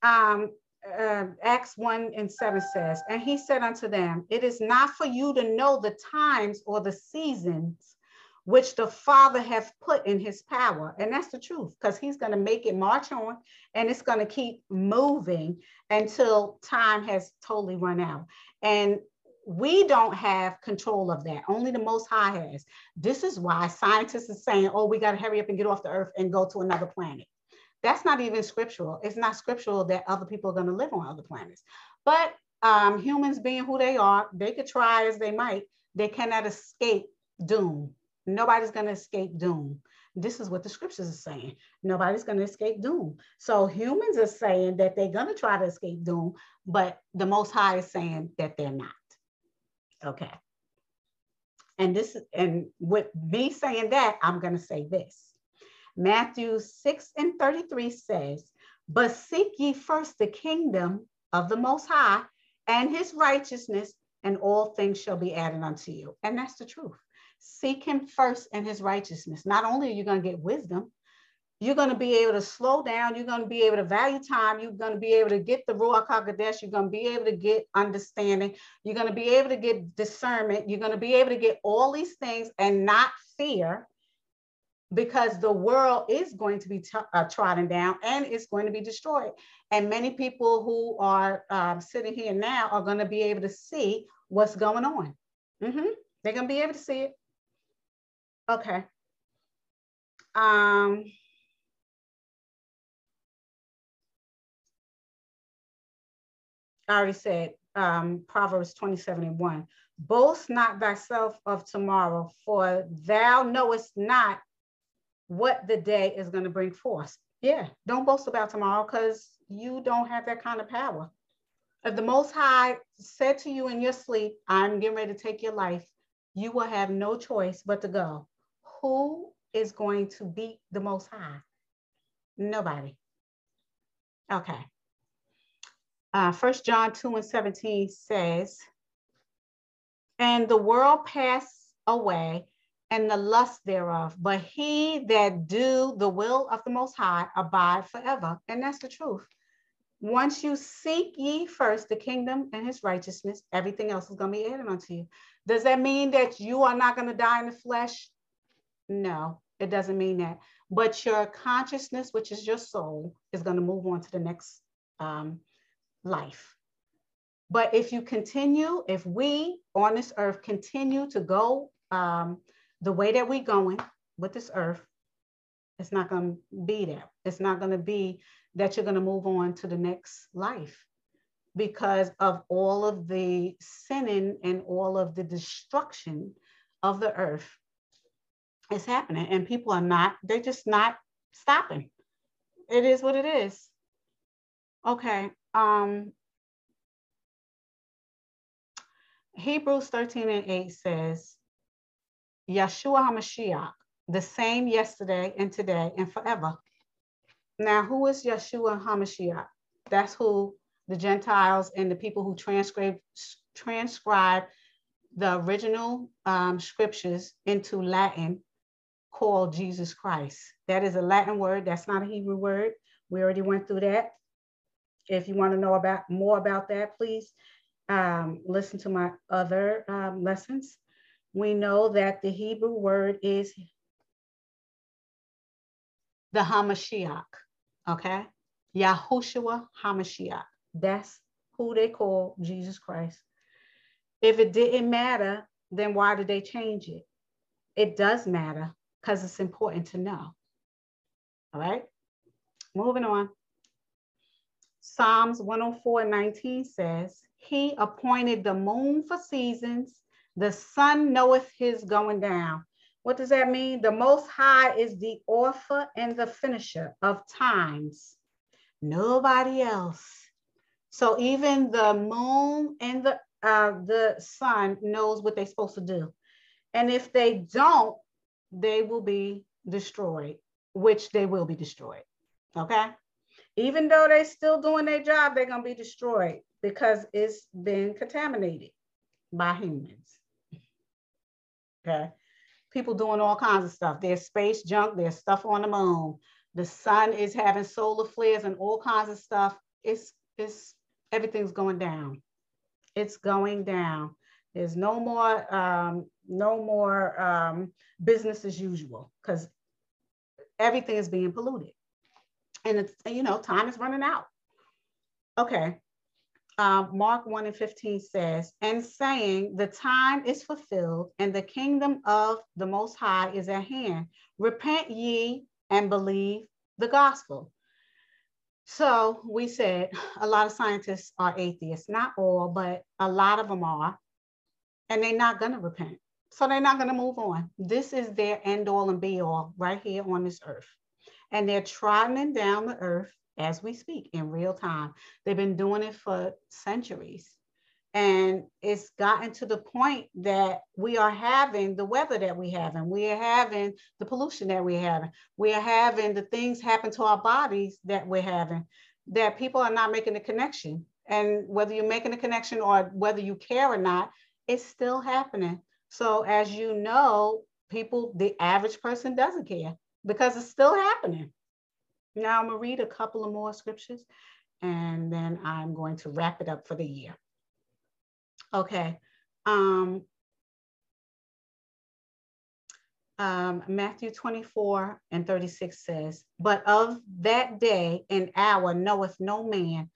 Um, uh, Acts one and seven says, and he said unto them, it is not for you to know the times or the seasons which the Father hath put in his power. And that's the truth, because he's going to make it march on, and it's going to keep moving until time has totally run out. And we don't have control of that. Only the Most High has. This is why scientists are saying, oh, we got to hurry up and get off the earth and go to another planet. That's not even scriptural. It's not scriptural that other people are going to live on other planets. But um, humans being who they are, they could try as they might. They cannot escape doom. Nobody's going to escape doom. This is what the scriptures are saying. Nobody's going to escape doom. So humans are saying that they're going to try to escape doom, but the Most High is saying that they're not. Okay. And this, and with me saying that, I'm going to say this. Matthew six and thirty-three says, but seek ye first the kingdom of the Most High and his righteousness, and all things shall be added unto you. And that's the truth. Seek him first and his righteousness. Not only are you going to get wisdom, you're going to be able to slow down. You're going to be able to value time. You're going to be able to get the Ruach HaKodesh. You're going to be able to get understanding. You're going to be able to get discernment. You're going to be able to get all these things and not fear, because the world is going to be t- uh, trodden down, and it's going to be destroyed. And many people who are um, sitting here now are going to be able to see what's going on. Mm-hmm. They're going to be able to see it. Okay. Um, I already said um, Proverbs twenty-seven and one, boast not thyself of tomorrow, for thou knowest not what the day is going to bring forth. Yeah, don't boast about tomorrow, because you don't have that kind of power. If the Most High said to you in your sleep, I'm getting ready to take your life, you will have no choice but to go. Who is going to beat the Most High? Nobody. Okay. Uh, First John two and seventeen says, and the world passed away, and the lust thereof, but he that do the will of the Most High abide forever. And that's the truth. Once you seek ye first the kingdom and his righteousness, everything else is going to be added unto you. Does that mean that you are not going to die in the flesh? No, it doesn't mean that. But your consciousness, which is your soul, is going to move on to the next um, life. But if you continue, if we on this earth continue to go um, the way that we're going with this earth, it's not going to be that. It's not going to be that you're going to move on to the next life, because of all of the sinning and all of the destruction of the earth is happening. And people are not, they're just not stopping. It is what it is. Okay. Um, Hebrews thirteen and eight says, Yeshua Hamashiach, the same yesterday and today and forever. Now, who is Yeshua Hamashiach? That's who the Gentiles and the people who transcribe, transcribe the original um, scriptures into Latin call Jesus Christ. That is a Latin word. That's not a Hebrew word. We already went through that. If you want to know about more about that, please um, listen to my other um, lessons. We know that the Hebrew word is the Hamashiach, okay? Yahushua Hamashiach. That's who they call Jesus Christ. If it didn't matter, then why did they change it? It does matter, because it's important to know. All right, moving on. Psalms one oh four and nineteen says, he appointed the moon for seasons, the sun knoweth his going down. What does that mean? The Most High is the author and the finisher of times. Nobody else. So even the moon and the, uh, the sun knows what they're supposed to do. And if they don't, they will be destroyed, which they will be destroyed, okay? Even though they're still doing their job, they're gonna be destroyed, because it's been contaminated by humans. Okay. People doing all kinds of stuff. There's space junk, there's stuff on the moon. The sun is having solar flares and all kinds of stuff. It's, it's, everything's going down. It's going down. There's no more, um, no more um, business as usual, because everything is being polluted. And it's, you know, time is running out. Okay. Uh, Mark one and fifteen says, and saying, the time is fulfilled and the kingdom of the Most High is at hand. Repent ye and believe the gospel. So we said a lot of scientists are atheists, not all, but a lot of them are, and they're not going to repent. So they're not going to move on. This is their end all and be all right here on this earth. And they're trodden down the earth as we speak in real time. They've been doing it for centuries. And it's gotten to the point that we are having the weather that we have, and we are having the pollution that we have. We are having the things happen to our bodies that we're having, that people are not making the connection. And whether you're making the connection or whether you care or not, it's still happening. So as you know, people, the average person doesn't care because it's still happening. Now I'm gonna read a couple of more scriptures and then I'm going to wrap it up for the year. Okay. Um, um, Matthew twenty-four and thirty-six says, but of that day and hour knoweth no man,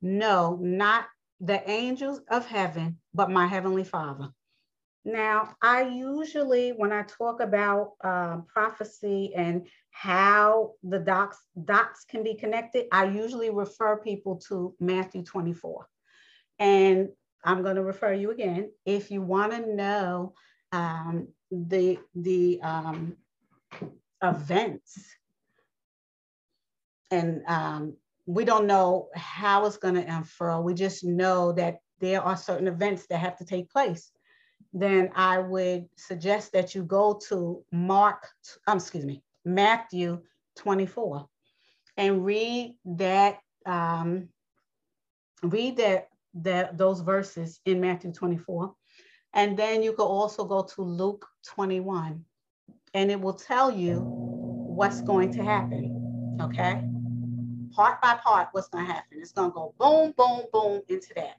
no, not the angels of heaven, but my heavenly Father. Now, I usually, when I talk about uh, prophecy and how the dots, dots can be connected, I usually refer people to Matthew twenty-four. And I'm going to refer you again. If you want to know um, the, the um, events, and um, we don't know how it's going to unfurl, we just know that there are certain events that have to take place, then I would suggest that you go to Mark, um, excuse me, Matthew twenty-four, and read that, um, read that, that those verses in Matthew twenty-four. And then you could also go to Luke twenty-one, and it will tell you what's going to happen, okay? Part by part, what's going to happen. It's going to go boom, boom, boom into that.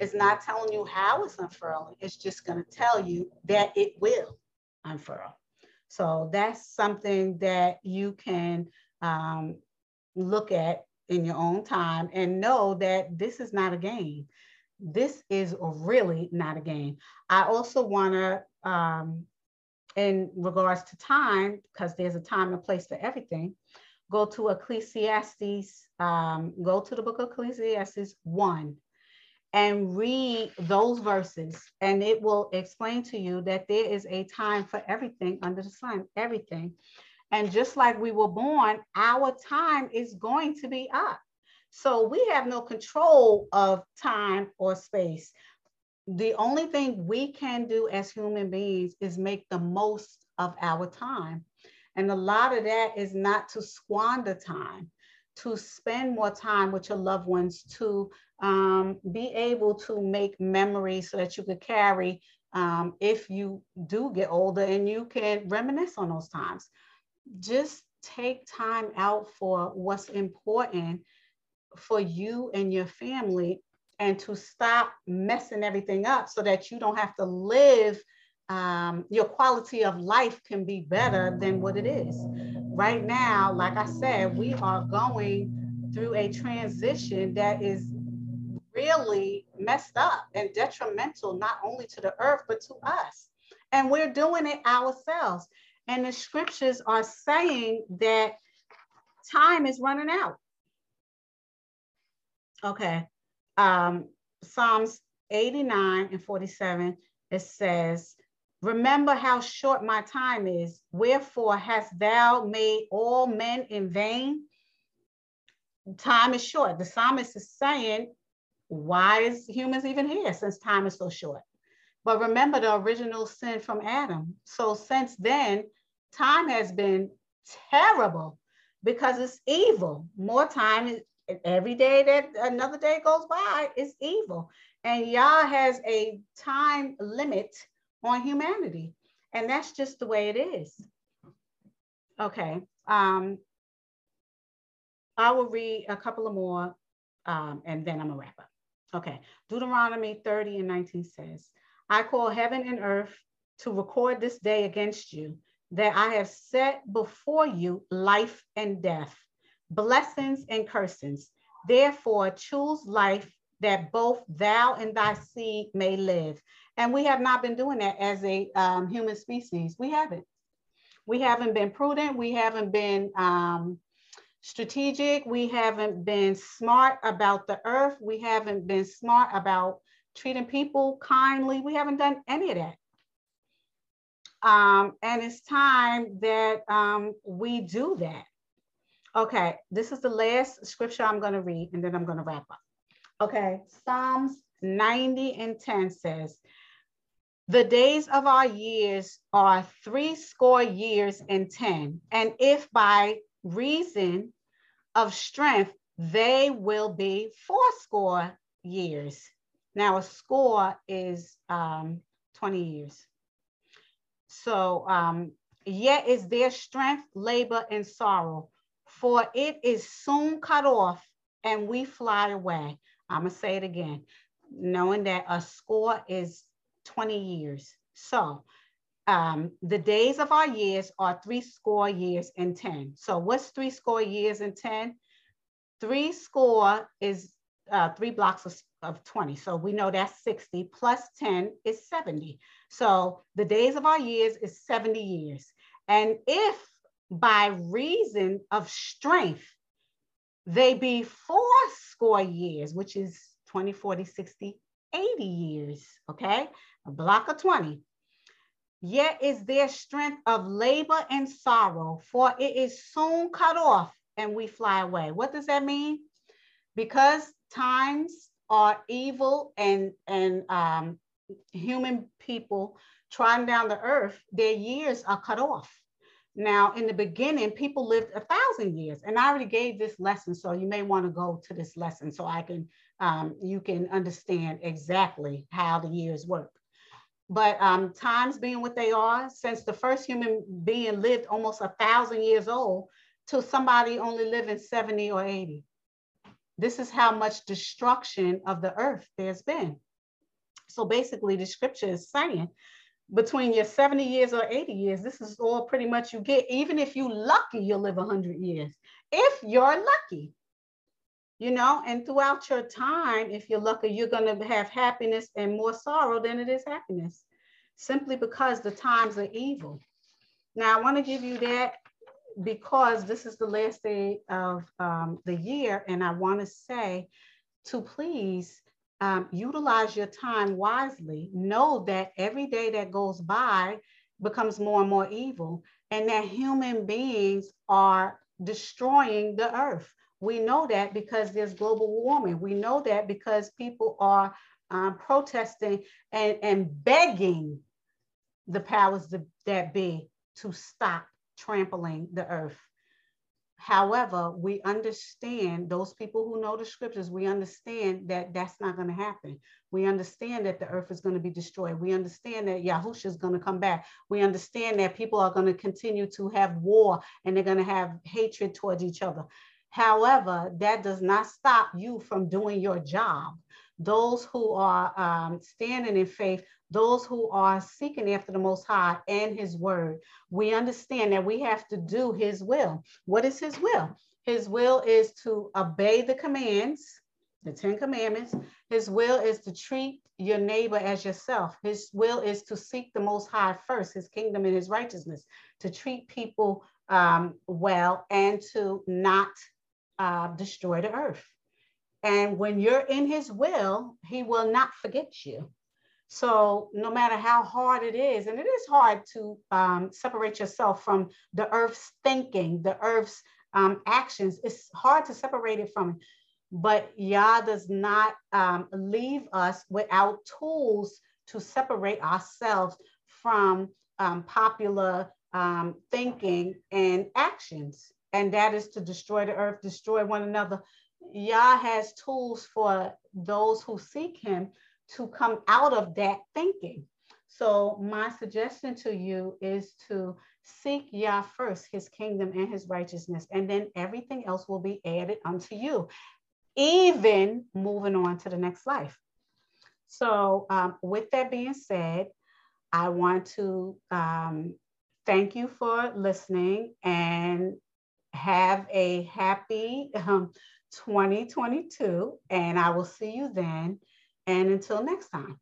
It's not telling you how it's unfurling. It's just going to tell you that it will unfurl. So that's something that you can um, look at in your own time and know that this is not a game. This is really not a game. I also want to, um, in regards to time, because there's a time and place for everything, go to Ecclesiastes, um, go to the book of Ecclesiastes one. And read those verses, and it will explain to you that there is a time for everything under the sun, everything. And just like we were born, our time is going to be up. So we have no control of time or space. The only thing we can do as human beings is make the most of our time. And a lot of that is not to squander time, to spend more time with your loved ones, to um, be able to make memories so that you could carry um, if you do get older and you can reminisce on those times. Just take time out for what's important for you and your family, and to stop messing everything up so that you don't have to live, um, your quality of life can be better than what it is. Right now, like I said, we are going through a transition that is really messed up and detrimental, not only to the earth, but to us. And we're doing it ourselves. And the scriptures are saying that time is running out. Okay. Um, Psalms eighty-nine and forty-seven, it says, remember how short my time is. Wherefore hast thou made all men in vain? Time is short. The psalmist is saying, why is humans even here since time is so short? But remember the original sin from Adam. So since then, time has been terrible because it's evil. More time is every day that another day goes by is evil. And Yah has a time limit on humanity. And that's just the way it is. Okay. Um, I will read a couple of more um, and then I'm gonna wrap up. Okay. Deuteronomy thirty and nineteen says, I call heaven and earth to record this day against you, that I have set before you life and death, blessings and cursings. Therefore, choose life that both thou and thy seed may live. And we have not been doing that as a um, human species. We haven't. We haven't been prudent. We haven't been um, strategic. We haven't been smart about the earth. We haven't been smart about treating people kindly. We haven't done any of that. Um, and it's time that um, we do that. Okay, this is the last scripture I'm going to read, and then I'm going to wrap up. Okay, Psalms ninety and ten says, the days of our years are three score years and ten, and if by reason of strength, they will be fourscore years. Now, a score is um, twenty years. So, um, yet is their strength, labor, and sorrow, for it is soon cut off, and we fly away. I'm going to say it again, knowing that a score is twenty years. So um, the days of our years are three score years and ten. So what's three score years and ten? Three score is uh, three blocks of, of twenty. So we know that's sixty plus ten is seventy. So the days of our years is seventy years. And if by reason of strength, they be fourscore years, which is twenty, forty, sixty, eighty years, okay? A block of twenty. Yet is their strength of labor and sorrow, for it is soon cut off and we fly away. What does that mean? Because times are evil and, and um, human people trodden down the earth, their years are cut off. Now, in the beginning, people lived a thousand years, and I already gave this lesson, so you may want to go to this lesson so I can, um, you can understand exactly how the years work. But um, times being what they are, since the first human being lived almost a thousand years old, till somebody only living seventy or eighty. This is how much destruction of the earth there's been. So basically, the scripture is saying, between your seventy years or eighty years, this is all pretty much you get. Even if you're lucky, you'll live a hundred years. If you're lucky, you know, and throughout your time, if you're lucky, you're going to have happiness and more sorrow than it is happiness, simply because the times are evil. Now, I want to give you that because this is the last day of um, the year, and I want to say to please Um, utilize your time wisely. Know that every day that goes by becomes more and more evil, and that human beings are destroying the earth. We know that because there's global warming. We know that because people are um, protesting and, and begging the powers that be to stop trampling the earth. However, we understand, those people who know the scriptures, we understand that that's not going to happen. We understand that the earth is going to be destroyed. We understand that Yahushua is going to come back. We understand that people are going to continue to have war, and they're going to have hatred towards each other. However, that does not stop you from doing your job. Those who are um, standing in faith, those who are seeking after the Most High and his word, we understand that we have to do his will. What is his will? His will is to obey the commands, the Ten Commandments. His will is to treat your neighbor as yourself. His will is to seek the Most High first, his kingdom and his righteousness, to treat people um, well, and to not uh, destroy the earth. And when you're in his will, he will not forget you. So no matter how hard it is, and it is hard to um, separate yourself from the earth's thinking, the earth's um, actions, it's hard to separate it from it. But Yah does not um, leave us without tools to separate ourselves from um, popular um, thinking and actions. And that is to destroy the earth, destroy one another. Yah has tools for those who seek him to come out of that thinking. So my suggestion to you is to seek Yah first, his kingdom and his righteousness, and then everything else will be added unto you, even moving on to the next life. So um, with that being said, I want to um, thank you for listening and have a happy um, twenty twenty-two. And I will see you then. And until next time,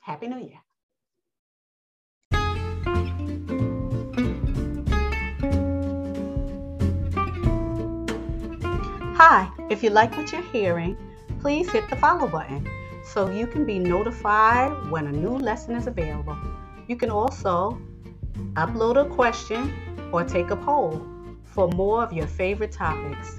Happy New Year. Hi, if you like what you're hearing, please hit the follow button so you can be notified when a new lesson is available. You can also upload a question or take a poll for more of your favorite topics.